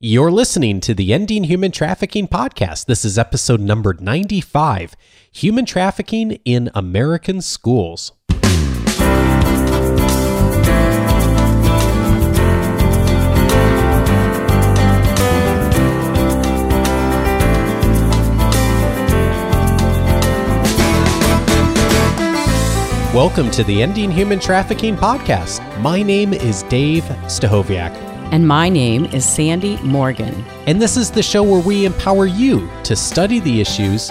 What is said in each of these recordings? You're listening to the Ending Human Trafficking podcast. This is episode number 95, Human Trafficking in American Schools. Welcome to the Ending Human Trafficking podcast. My name is Dave Stachowiak. And my name is Sandy Morgan. And this is the show where we empower you to study the issues,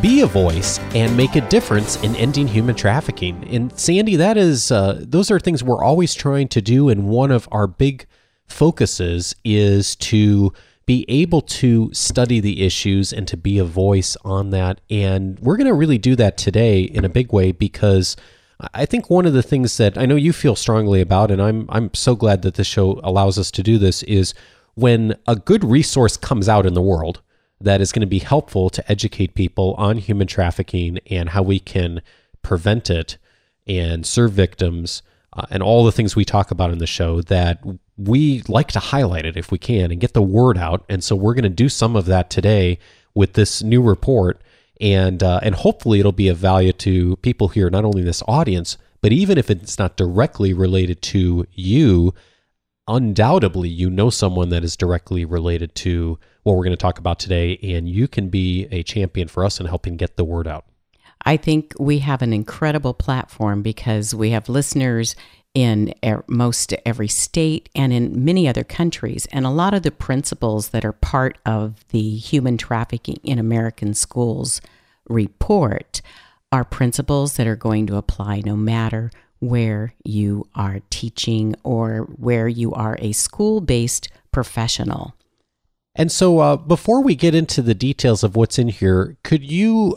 be a voice, and make a difference in ending human trafficking. And Sandy, that is, those are things we're always trying to do. And one of our big focuses is to be able to study the issues and to be a voice on that. And we're going to really do that today in a big way, because I think one of the things that I know you feel strongly about, and I'm so glad that this show allows us to do this, is when a good resource comes out in the world that is going to be helpful to educate people on human trafficking and how we can prevent it and serve victims and all the things we talk about in the show, that we like to highlight it if we can and get the word out. And so we're going to do some of that today with this new report. And hopefully it'll be of value to people here, not only this audience, but even if it's not directly related to you, undoubtedly you know someone that is directly related to what we're going to talk about today, and you can be a champion for us in helping get the word out. I think we have an incredible platform because we have listeners in most every state and in many other countries. And a lot of the principles that are part of the Human Trafficking in American Schools report are principles that are going to apply no matter where you are teaching or where you are a school-based professional. And so before we get into the details of what's in here, could you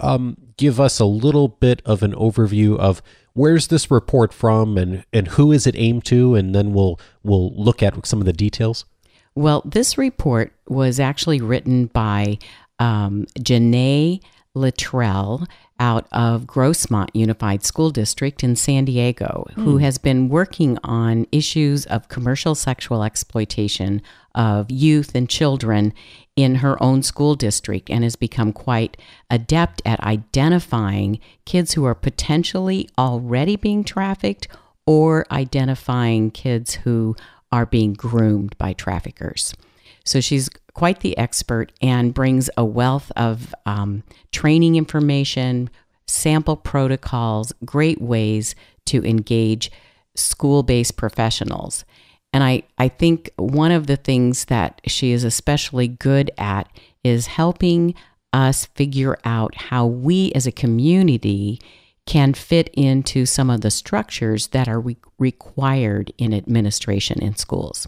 give us a little bit of an overview of where's this report from and who is it aimed to? And then we'll look at some of the details. Well, this report was actually written by Janae Luttrell out of Grossmont Unified School District in San Diego, who has been working on issues of commercial sexual exploitation of youth and children in her own school district, and has become quite adept at identifying kids who are potentially already being trafficked or identifying kids who are being groomed by traffickers. So she's quite the expert and brings a wealth of training information, sample protocols, great ways to engage school-based professionals. And I think one of the things that she is especially good at is helping us figure out how we as a community can fit into some of the structures that are required in administration in schools.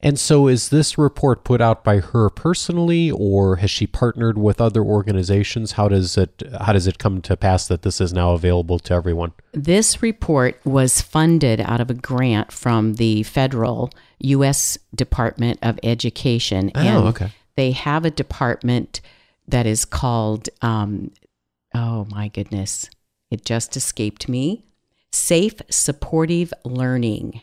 And so is this report put out by her personally, or has she partnered with other organizations? How does it come to pass that this is now available to everyone? This report was funded out of a grant from the federal U.S. Department of Education. Oh, and okay. They have a department that is called, oh my goodness, it just escaped me, Safe Supportive Learning.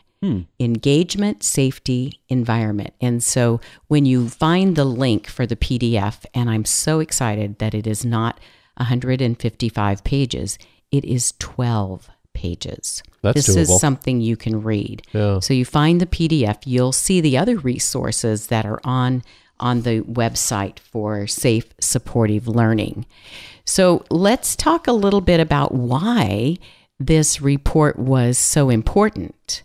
Engagement, safety, environment. And so when you find the link for the PDF, and I'm so excited that it is not 155 pages, it is 12 pages. That's doable. This is something you can read. Yeah. So you find the PDF, you'll see the other resources that are on the website for Safe Supportive Learning. So let's talk a little bit about why this report was so important.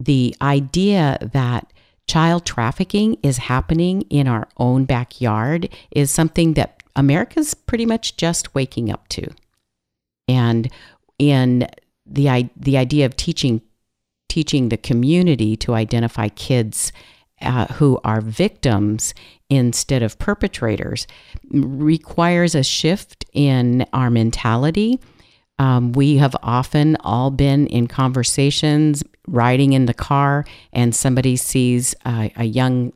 The idea that child trafficking is happening in our own backyard is something that America's pretty much just waking up to. And in the idea of teaching the community to identify kids who are victims instead of perpetrators requires a shift in our mentality. We have often all been in conversations, riding in the car, and somebody sees a young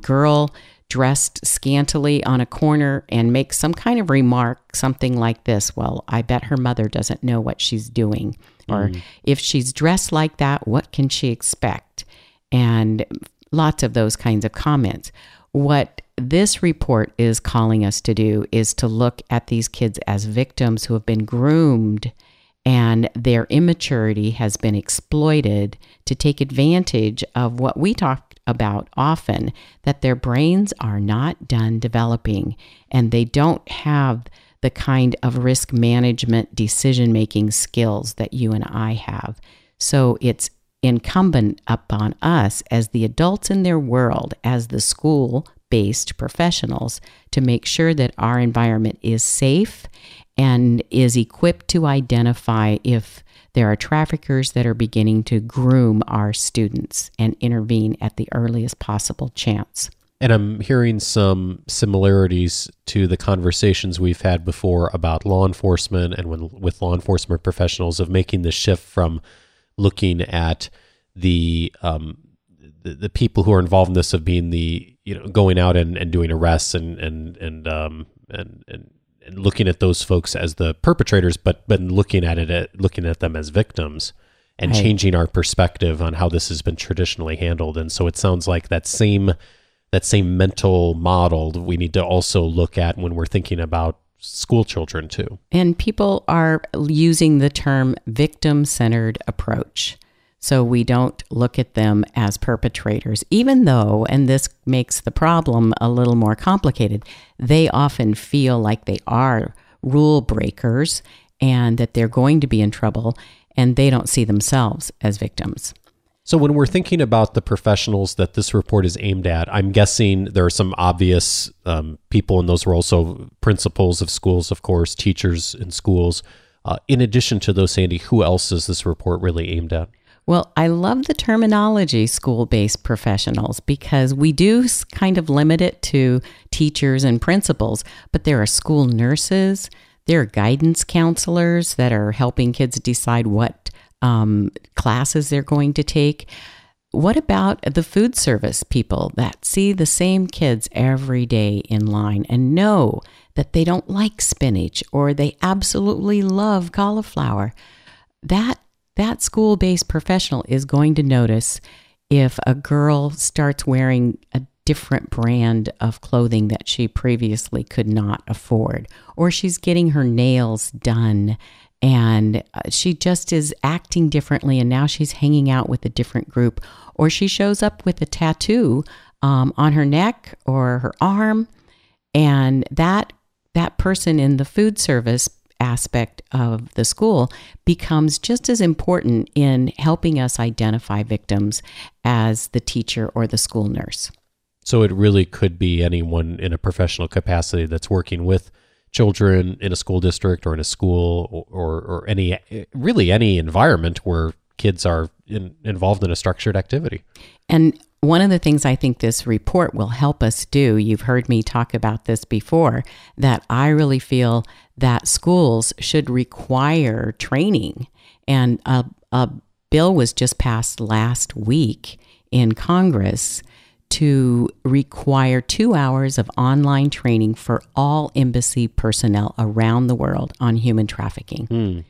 girl dressed scantily on a corner and makes some kind of remark, something like this: well, I bet her mother doesn't know what she's doing. Or if she's dressed like that, what can she expect? And lots of those kinds of comments. What this report is calling us to do is to look at these kids as victims who have been groomed, and their immaturity has been exploited to take advantage of what we talk about often, that their brains are not done developing and they don't have the kind of risk management decision-making skills that you and I have. So it's incumbent upon us as the adults in their world, as the school-based professionals, to make sure that our environment is safe and is equipped to identify if there are traffickers that are beginning to groom our students and intervene at the earliest possible chance. And I'm hearing some similarities to the conversations we've had before about law enforcement and with law enforcement professionals, of making the shift from looking at the people who are involved in this, of being the, you know, going out and doing arrests and looking at those folks as the perpetrators, but looking at them as victims. And right. Changing our perspective on how this has been traditionally handled. And so it sounds like that same mental model we need to also look at when we're thinking about school children too. And people are using the term victim-centered approach. So we don't look at them as perpetrators, even though, and this makes the problem a little more complicated, they often feel like they are rule breakers and that they're going to be in trouble, and they don't see themselves as victims. So when we're thinking about the professionals that this report is aimed at, I'm guessing there are some obvious people in those roles. So principals of schools, of course, teachers in schools. In addition to those, Sandy, who else is this report really aimed at? Well, I love the terminology school-based professionals, because we do kind of limit it to teachers and principals, but there are school nurses, there are guidance counselors that are helping kids decide what classes they're going to take. What about the food service people that see the same kids every day in line and know that they don't like spinach or they absolutely love cauliflower? That school-based professional is going to notice if a girl starts wearing a different brand of clothing that she previously could not afford, or she's getting her nails done and she just is acting differently, and now she's hanging out with a different group, or she shows up with a tattoo on her neck or her arm, and that person in the food service aspect of the school becomes just as important in helping us identify victims as the teacher or the school nurse. So it really could be anyone in a professional capacity that's working with children in a school district or in a school, or any environment where kids are involved in a structured activity. And one of the things I think this report will help us do, you've heard me talk about this before, that I really feel that schools should require training. And a bill was just passed last week in Congress to require 2 hours of online training for all embassy personnel around the world on human trafficking. Mm.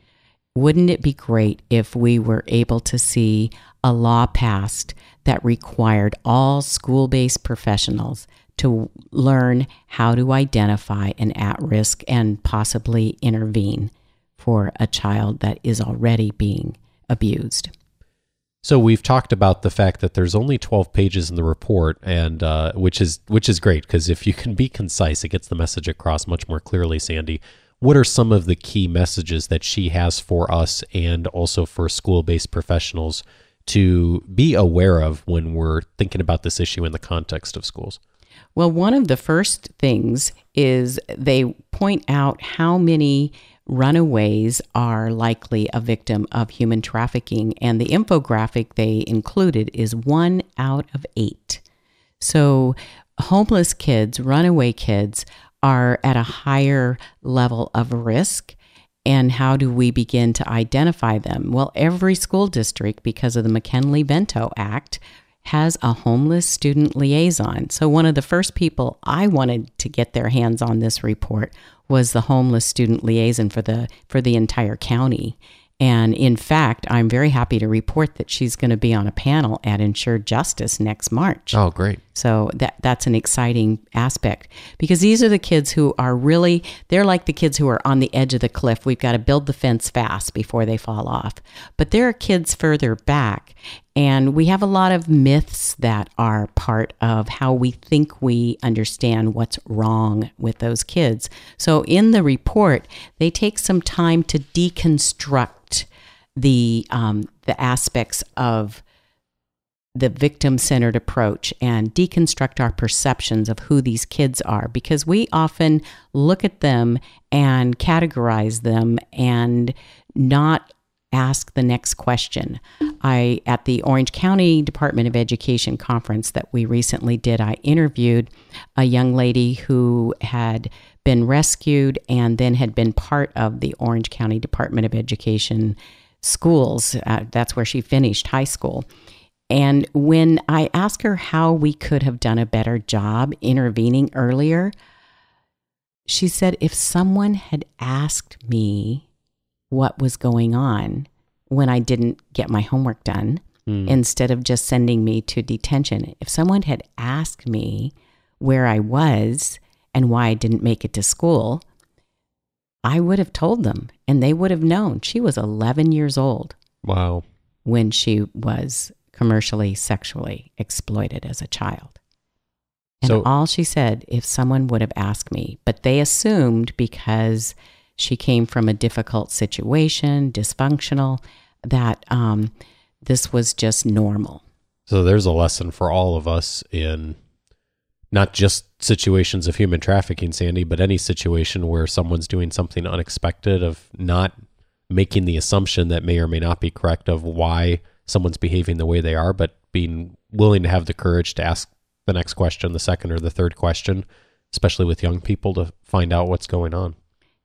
Wouldn't it be great if we were able to see a law passed that required all school-based professionals to learn how to identify an at-risk and possibly intervene for a child that is already being abused? So we've talked about the fact that there's only 12 pages in the report, and which is great, because if you can be concise, it gets the message across much more clearly, Sandy. What are some of the key messages that she has for us and also for school-based professionals to be aware of when we're thinking about this issue in the context of schools? Well, one of the first things is they point out how many runaways are likely a victim of human trafficking, and the infographic they included is 1 out of 8. So homeless kids, runaway kids, are at a higher level of risk. And how do we begin to identify them? Well, every school district, because of the McKinley-Vento Act, has a homeless student liaison. So one of the first people I wanted to get their hands on this report was the homeless student liaison for the entire county. And in fact, I'm very happy to report that she's going to be on a panel at Ensure Justice next March. Oh, great. So that's an exciting aspect, because these are the kids who are really, they're like the kids who are on the edge of the cliff. We've got to build the fence fast before they fall off. But there are kids further back, and we have a lot of myths that are part of how we think we understand what's wrong with those kids. So in the report, they take some time to deconstruct the aspects of the victim-centered approach and deconstruct our perceptions of who these kids are, because we often look at them and categorize them and not ask the next question. At the Orange County Department of Education conference that we recently did, I interviewed a young lady who had been rescued and then had been part of the Orange County Department of Education schools. That's where she finished high school. And when I asked her how we could have done a better job intervening earlier, she said, if someone had asked me what was going on when I didn't get my homework done, instead of just sending me to detention. If someone had asked me where I was and why I didn't make it to school, I would have told them, and they would have known. She was 11 years old. Wow. When she was commercially sexually exploited as a child. And so, all she said, if someone would have asked me, but they assumed because she came from a difficult situation, dysfunctional, that this was just normal. So there's a lesson for all of us in not just situations of human trafficking, Sandy, but any situation where someone's doing something unexpected, of not making the assumption that may or may not be correct of why someone's behaving the way they are, but being willing to have the courage to ask the next question, the second or the third question, especially with young people, to find out what's going on.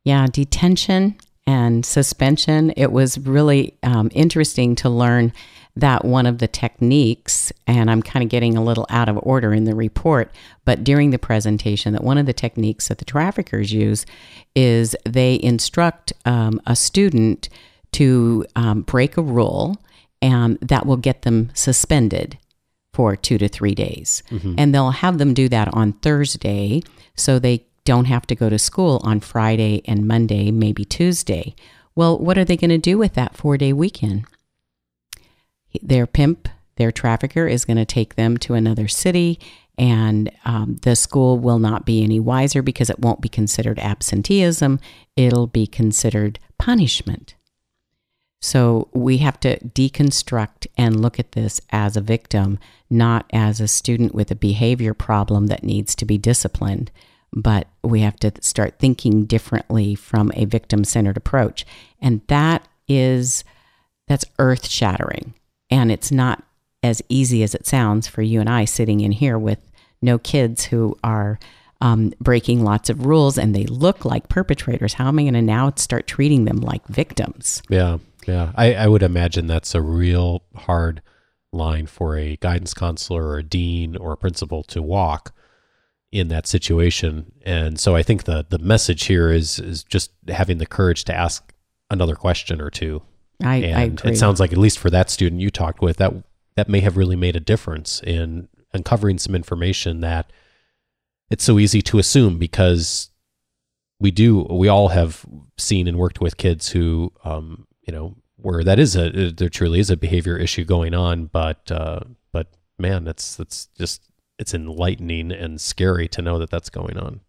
Yeah, detention and suspension. It was really interesting to learn that one of the techniques, and I'm kind of getting a little out of order in the report, but during the presentation, that one of the techniques that the traffickers use is they instruct a student to break a rule, and that will get them suspended for 2 to 3 days. Mm-hmm. And they'll have them do that on Thursday, so they don't have to go to school on Friday and Monday, maybe Tuesday. Well, what are they going to do with that 4-day weekend? Their pimp, their trafficker, is going to take them to another city, and the school will not be any wiser, because it won't be considered absenteeism. It'll be considered punishment. So we have to deconstruct and look at this as a victim, not as a student with a behavior problem that needs to be disciplined. But we have to start thinking differently from a victim-centered approach. And that's earth-shattering. And it's not as easy as it sounds for you and I sitting in here with no kids who are breaking lots of rules, and they look like perpetrators. How am I going to now start treating them like victims? Yeah. I would imagine that's a real hard line for a guidance counselor or a dean or a principal to walk in that situation. And so I think the message here is just having the courage to ask another question or two. I agree. It sounds like, at least for that student you talked with, that may have really made a difference in uncovering some information that it's so easy to assume, because we all have seen and worked with kids who, where there truly is a behavior issue going on, but man, that's just, it's enlightening and scary to know that that's going on.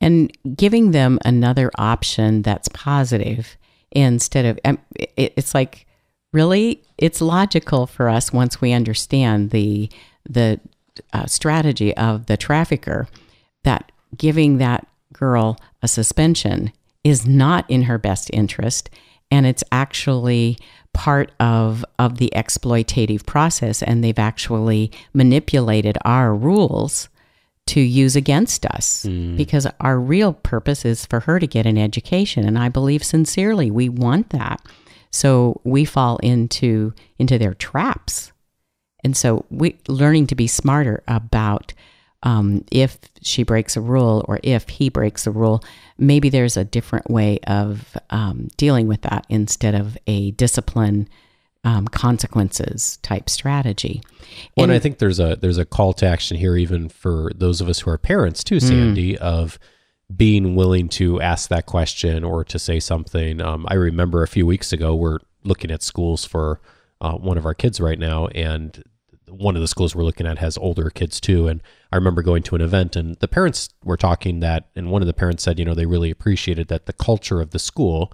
And giving them another option that's positive instead of, it's like, really, it's logical for us once we understand the strategy of the trafficker, that giving that girl a suspension is not in her best interest, and it's actually part of the exploitative process, and they've actually manipulated our rules to use against us, because our real purpose is for her to get an education, and I believe sincerely we want that. So we fall into their traps. And so we're learning to be smarter about if she breaks a rule or if he breaks a rule, maybe there's a different way of dealing with that instead of a discipline consequences type strategy. Well, and I think there's a call to action here, even for those of us who are parents too, Sandy, of being willing to ask that question or to say something. I remember a few weeks ago, we're looking at schools for one of our kids right now, and one of the schools we're looking at has older kids too. And I remember going to an event and the parents were talking that, and one of the parents said, you know, they really appreciated that the culture of the school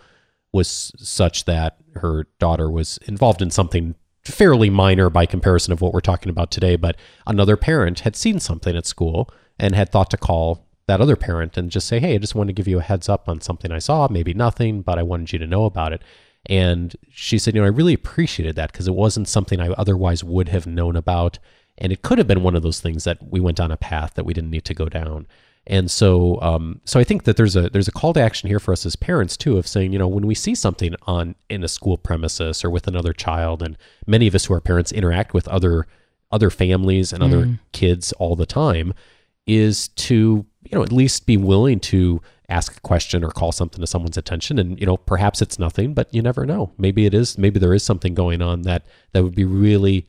was such that her daughter was involved in something fairly minor by comparison of what we're talking about today. But another parent had seen something at school and had thought to call that other parent and just say, hey, I just wanted to give you a heads up on something I saw, maybe nothing, but I wanted you to know about it. And she said, you know, I really appreciated that because it wasn't something I otherwise would have known about. And it could have been one of those things that we went on a path that we didn't need to go down. And so, so I think that there's a call to action here for us as parents too, of saying, you know, when we see something in a school premises or with another child, and many of us who are parents interact with other families and other kids all the time, is to, you know, at least be willing to ask a question or call something to someone's attention. And, you know, perhaps it's nothing, but you never know. Maybe it is, maybe there is something going on that would be really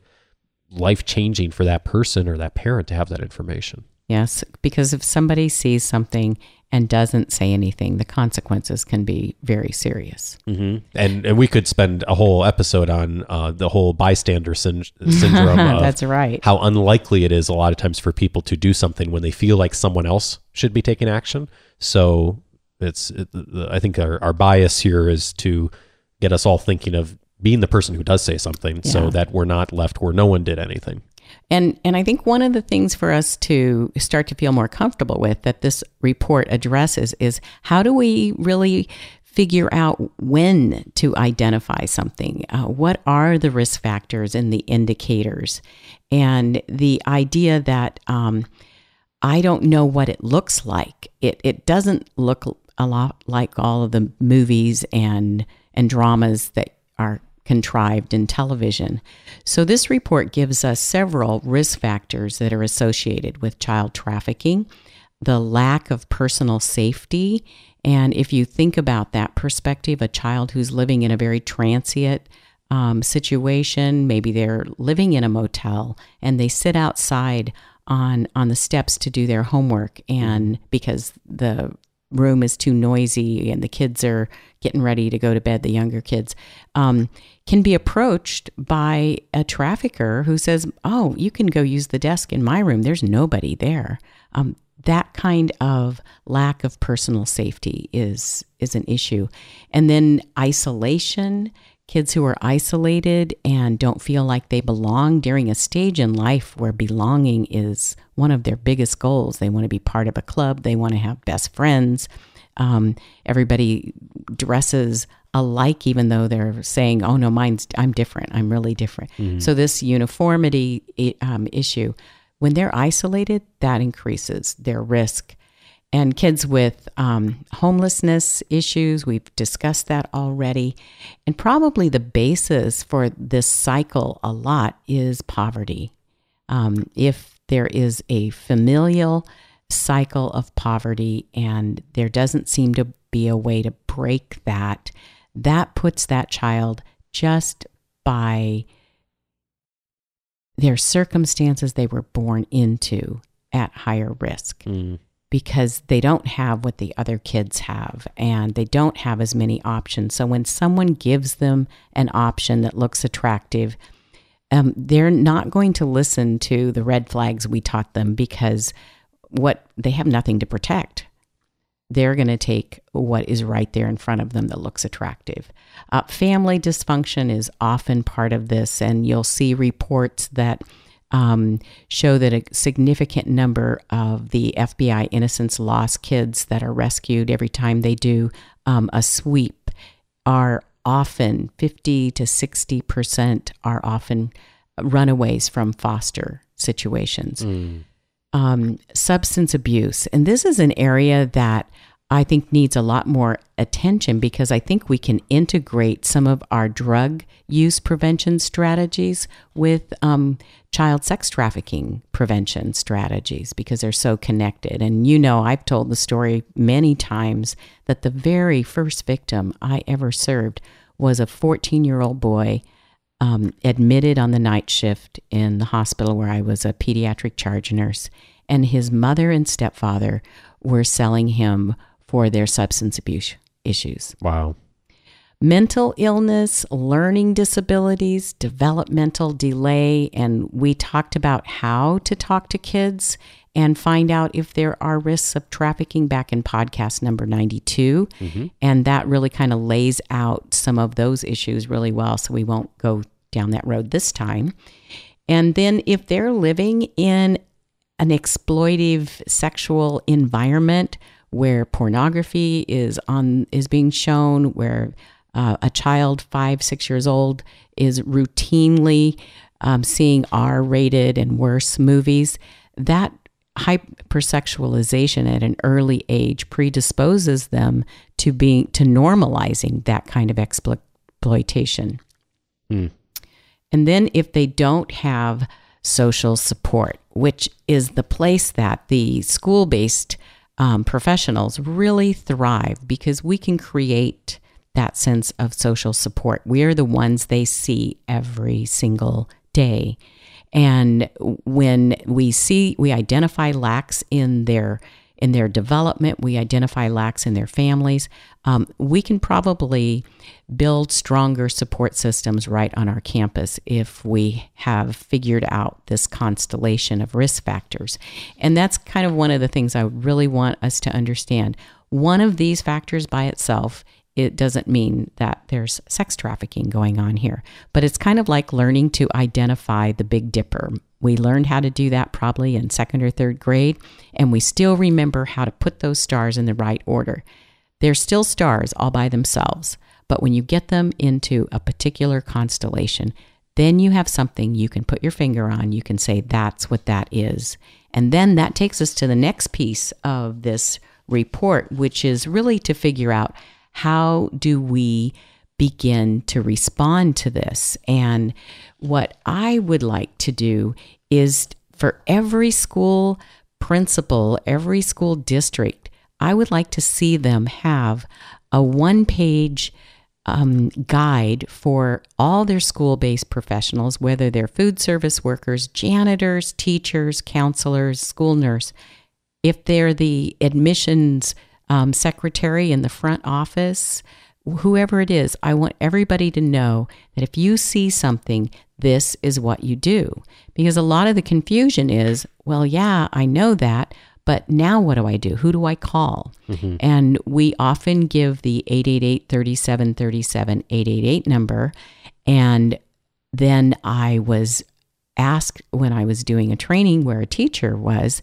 life-changing for that person or that parent to have that information. Yes, because if somebody sees something and doesn't say anything, the consequences can be very serious. Mm-hmm. And we could spend a whole episode on the whole bystander syndrome. That's right. How unlikely it is a lot of times for people to do something when they feel like someone else should be taking action. So I think our bias here is to get us all thinking of being the person who does say something, so that we're not left where no one did anything. And I think one of the things for us to start to feel more comfortable with that this report addresses is how do we really figure out when to identify something? What are the risk factors and the indicators? And the idea that I don't know what it looks like. It doesn't look a lot like all of the movies and dramas that are contrived in television. So this report gives us several risk factors that are associated with child trafficking, the lack of personal safety, and if you think about that perspective, a child who's living in a very transient situation, maybe they're living in a motel and they sit outside on the steps to do their homework, and because the room is too noisy and the kids are getting ready to go to bed, the younger kids, can be approached by a trafficker who says, oh, you can go use the desk in my room. There's nobody there. That kind of lack of personal safety is an issue. And then isolation, kids who are isolated and don't feel like they belong during a stage in life where belonging is one of their biggest goals. They want to be part of a club. They want to have best friends. Everybody dresses alike, even though they're saying, oh, no, I'm different. I'm really different. Mm-hmm. So this uniformity issue, when they're isolated, that increases their risk. And kids with homelessness issues, we've discussed that already. And probably the basis for this cycle a lot is poverty. If there is a familial cycle of poverty and there doesn't seem to be a way to break that, that puts that child just by their circumstances they were born into at higher risk. Mm. Because they don't have what the other kids have and they don't have as many options. So when someone gives them an option that looks attractive, they're not going to listen to the red flags we taught them because they have nothing to protect. They're going to take what is right there in front of them that looks attractive. Family dysfunction is often part of this, and you'll see reports that show that a significant number of the FBI innocence lost kids that are rescued every time they do a sweep are often 50 to 60% are often runaways from foster situations. Substance abuse. And this is an area that I think needs a lot more attention, because I think we can integrate some of our drug use prevention strategies with child sex trafficking prevention strategies, because they're so connected. And you know, I've told the story many times that the very first victim I ever served was a 14-year-old boy admitted on the night shift in the hospital where I was a pediatric charge nurse, and his mother and stepfather were selling him for their substance abuse issues. Wow. Mental illness, learning disabilities, developmental delay, and we talked about how to talk to kids and find out if there are risks of trafficking back in podcast number 92. Mm-hmm. And that really kind of lays out some of those issues really well, so we won't go down that road this time. And then if they're living in an exploitive sexual environment where pornography is being shown, where a child 5-6 years old is routinely seeing R-rated and worse movies, that hypersexualization at an early age predisposes them to normalizing that kind of exploitation. Mm. And then if they don't have social support, which is the place that the school-based professionals really thrive, because we can create that sense of social support. We are the ones they see every single day. And when we identify lacks in their development, we identify lacks in their families, we can probably build stronger support systems right on our campus if we have figured out this constellation of risk factors. And that's kind of one of the things I really want us to understand. One of these factors by itself, it doesn't mean that there's sex trafficking going on here, but it's kind of like learning to identify the Big Dipper. We learned how to do that probably in second or third grade, and we still remember how to put those stars in the right order. They're still stars all by themselves, but when you get them into a particular constellation, then you have something you can put your finger on. You can say, that's what that is. And then that takes us to the next piece of this report, which is really to figure out, how do we begin to respond to this? And what I would like to do is for every school principal, every school district, I would like to see them have a one-page guide for all their school-based professionals, whether they're food service workers, janitors, teachers, counselors, school nurse, if they're the admissions secretary in the front office, whoever it is, I want everybody to know that if you see something, this is what you do. Because a lot of the confusion is, well, yeah, I know that, but now what do I do? Who do I call? Mm-hmm. And we often give the 888-3737 888 number. And then I was asked when I was doing a training where a teacher was,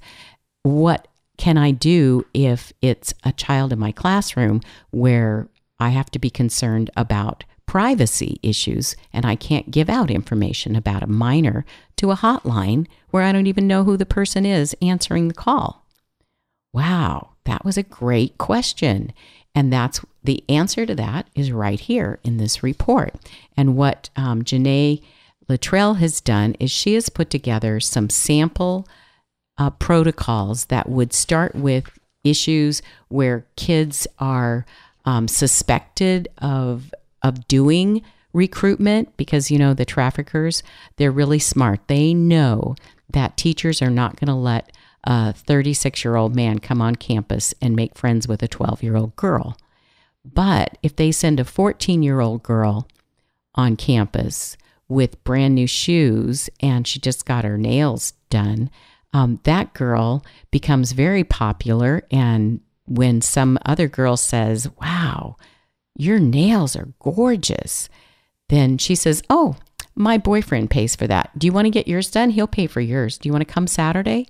what can I do if it's a child in my classroom where I have to be concerned about privacy issues and I can't give out information about a minor to a hotline where I don't even know who the person is answering the call? Wow, that was a great question. And that's the answer to that is right here in this report. And what Janae Luttrell has done is she has put together some sample protocols that would start with issues where kids are suspected of doing recruitment, because, you know, the traffickers, they're really smart. They know that teachers are not going to let a 36-year-old man come on campus and make friends with a 12-year-old girl. But if they send a 14-year-old girl on campus with brand new shoes and she just got her nails done, that girl becomes very popular, and when some other girl says, wow, your nails are gorgeous, then she says, oh, my boyfriend pays for that. Do you want to get yours done? He'll pay for yours. Do you want to come Saturday?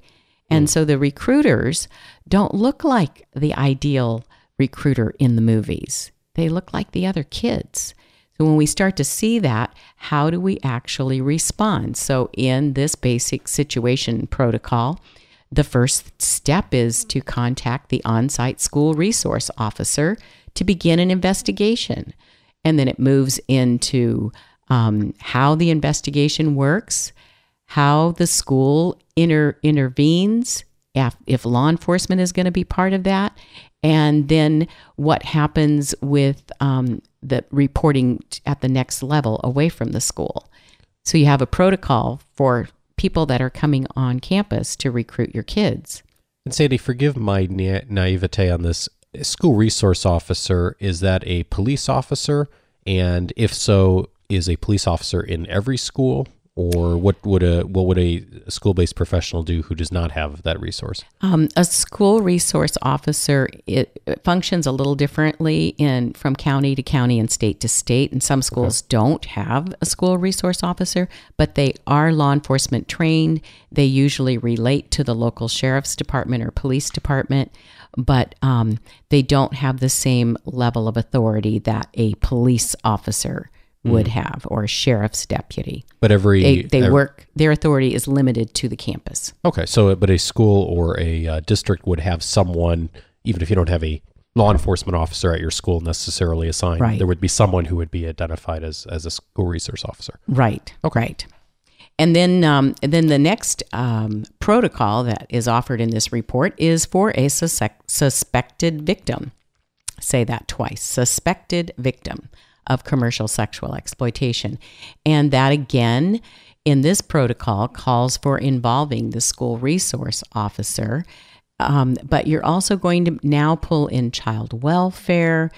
And so the recruiters don't look like the ideal recruiter in the movies. They look like the other kids. So when we start to see that, how do we actually respond? So in this basic situation protocol, the first step is to contact the on-site school resource officer to begin an investigation. And then it moves into how the investigation works, how the school intervenes, if law enforcement is going to be part of that, and then what happens with the reporting at the next level away from the school. So you have a protocol for people that are coming on campus to recruit your kids. And Sandy, forgive my naivete on this. A school resource officer, is that a police officer? And if so, is a police officer in every school? Or what would a school-based professional do who does not have that resource? A school resource officer, it functions a little differently from county to county and state to state. And some schools don't have a school resource officer, but they are law enforcement trained. They usually relate to the local sheriff's department or police department, but they don't have the same level of authority that a police officer would have, or a sheriff's deputy. But their authority is limited to the campus. Okay, so but a school or a district would have someone, even if you don't have a law enforcement officer at your school necessarily assigned, right, there would be someone who would be identified as a school resource officer. Right, okay. Right. And then the next protocol that is offered in this report is for a suspected victim. Say that twice, suspected victim of commercial sexual exploitation. And that, again, in this protocol, calls for involving the school resource officer. But you're also going to now pull in child welfare.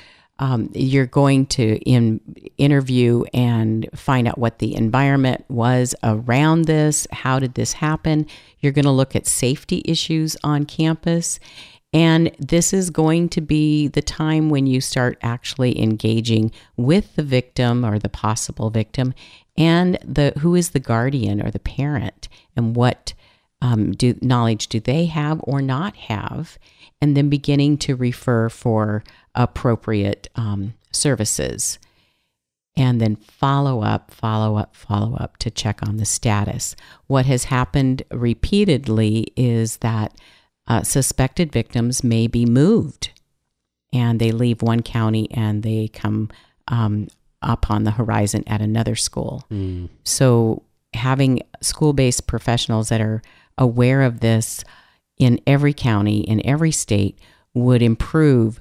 You're going to interview and find out what the environment was around this. How did this happen? You're going to look at safety issues on campus. And this is going to be the time when you start actually engaging with the victim or the possible victim and who is the guardian or the parent, and what knowledge do they have or not have, and then beginning to refer for appropriate services. And then follow up to check on the status. What has happened repeatedly is that suspected victims may be moved, and they leave one county and they come up on the horizon at another school. Mm. So having school-based professionals that are aware of this in every county, in every state, would improve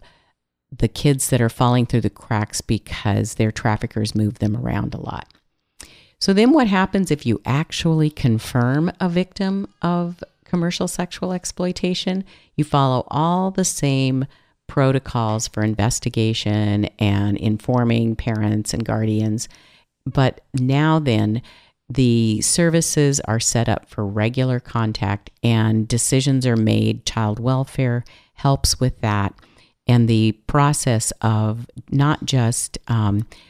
the kids that are falling through the cracks because their traffickers move them around a lot. So then what happens if you actually confirm a victim of commercial sexual exploitation? You follow all the same protocols for investigation and informing parents and guardians. But now then, the services are set up for regular contact, and decisions are made. Child welfare helps with that. And the process of not just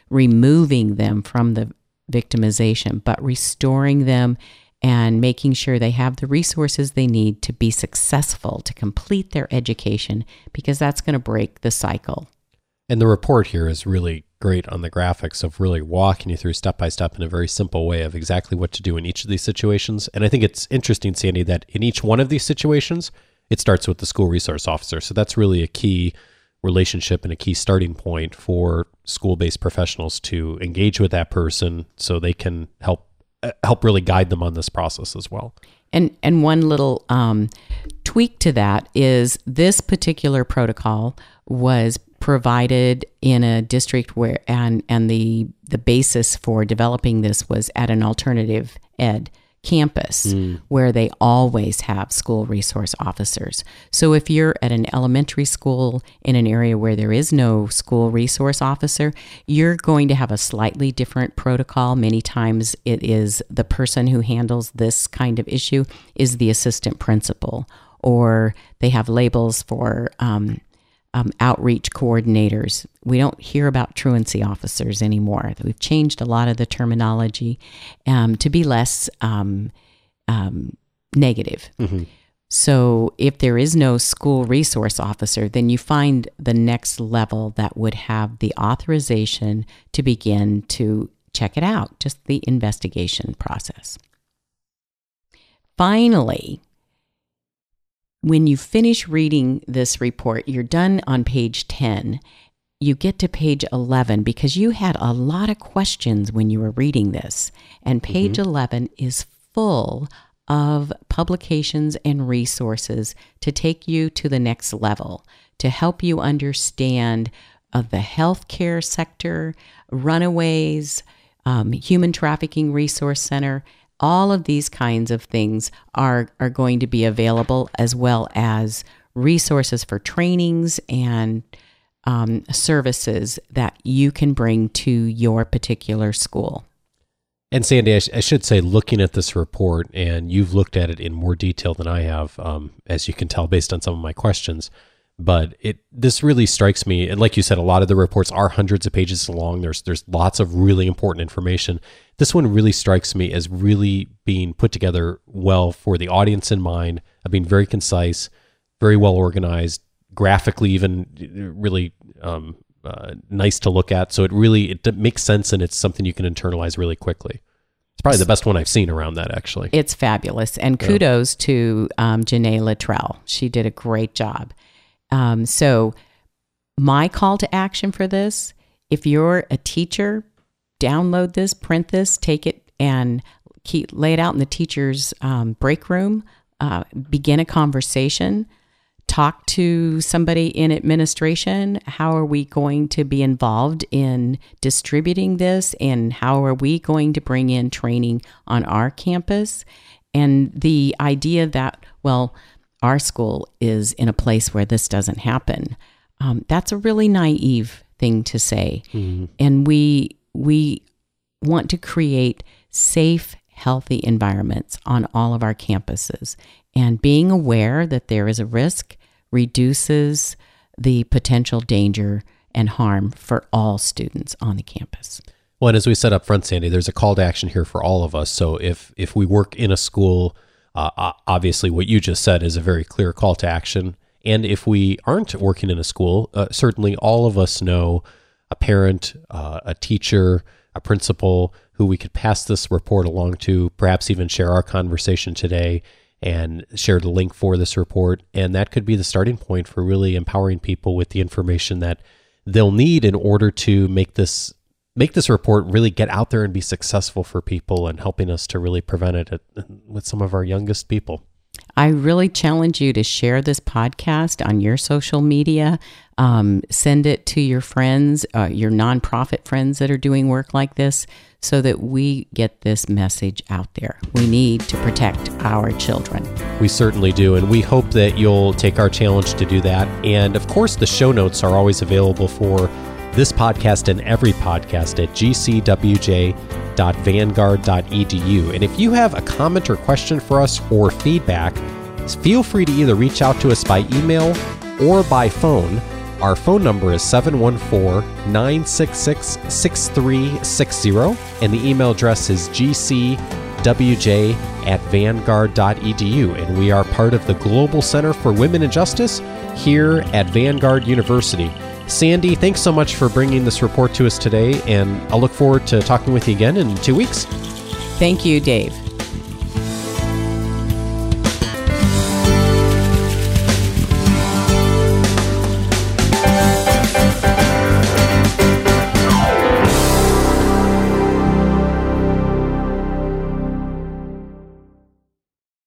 removing them from the victimization, but restoring them and making sure they have the resources they need to be successful, to complete their education, because that's going to break the cycle. And the report here is really great on the graphics of really walking you through step by step in a very simple way of exactly what to do in each of these situations. And I think it's interesting, Sandy, that in each one of these situations, it starts with the school resource officer. So that's really a key relationship and a key starting point for school-based professionals to engage with that person so they can help really guide them on this process as well. And one little tweak to that is this particular protocol was provided in a district where, and the basis for developing this was at an alternative ed campus where they always have school resource officers. So if you're at an elementary school in an area where there is no school resource officer, you're going to have a slightly different protocol. Many times it is the person who handles this kind of issue is the assistant principal, or they have labels for outreach coordinators. We don't hear about truancy officers anymore. We've changed a lot of the terminology to be less negative. Mm-hmm. So if there is no school resource officer, then you find the next level that would have the authorization to begin to check it out, just the investigation process. Finally, When you finish reading this report, you're done on page 10. You get to page 11 because you had a lot of questions when you were reading this. And page 11 is full of publications and resources to take you to the next level, to help you understand of the healthcare sector, runaways, human trafficking resource center. All of these kinds of things are going to be available, as well as resources for trainings and services that you can bring to your particular school. And Sandy, I should say, looking at this report, and you've looked at it in more detail than I have, as you can tell based on some of my questions, but this really strikes me, and like you said, a lot of the reports are hundreds of pages long. There's lots of really important information. This one really strikes me as really being put together well for the audience in mind, of being very concise, very well organized, graphically even really nice to look at. So it makes sense, and it's something you can internalize really quickly. It's probably the best one I've seen around that, actually. It's fabulous, and kudos to Janae Luttrell. She did a great job. So my call to action for this, if you're a teacher, download this, print this, take it and lay it out in the teacher's break room, begin a conversation, talk to somebody in administration. How are we going to be involved in distributing this? And how are we going to bring in training on our campus? And the idea that, well, our school is in a place where this doesn't happen. That's a really naive thing to say. Mm-hmm. And we want to create safe, healthy environments on all of our campuses. And being aware that there is a risk reduces the potential danger and harm for all students on the campus. Well, and as we said up front, Sandy, there's a call to action here for all of us. So if we work in a school, obviously what you just said is a very clear call to action. And if we aren't working in a school, certainly all of us know a parent, a teacher, a principal who we could pass this report along to, perhaps even share our conversation today and share the link for this report. And that could be the starting point for really empowering people with the information that they'll need in order to make this report really get out there and be successful for people, and helping us to really prevent it with some of our youngest people. I really challenge you to share this podcast on your social media. Send it to your friends, your nonprofit friends that are doing work like this, so that we get this message out there. We need to protect our children. We certainly do, and we hope that you'll take our challenge to do that. And of course, the show notes are always available for this podcast and every podcast at gcwj.vanguard.edu. And if you have a comment or question for us or feedback, feel free to either reach out to us by email or by phone. Our phone number is 714-966-6360, and the email address is gcwj@vanguard.edu. And we are part of the Global Center for Women in Justice here at Vanguard University. Sandy, thanks so much for bringing this report to us today, and I'll look forward to talking with you again in 2 weeks. Thank you, Dave.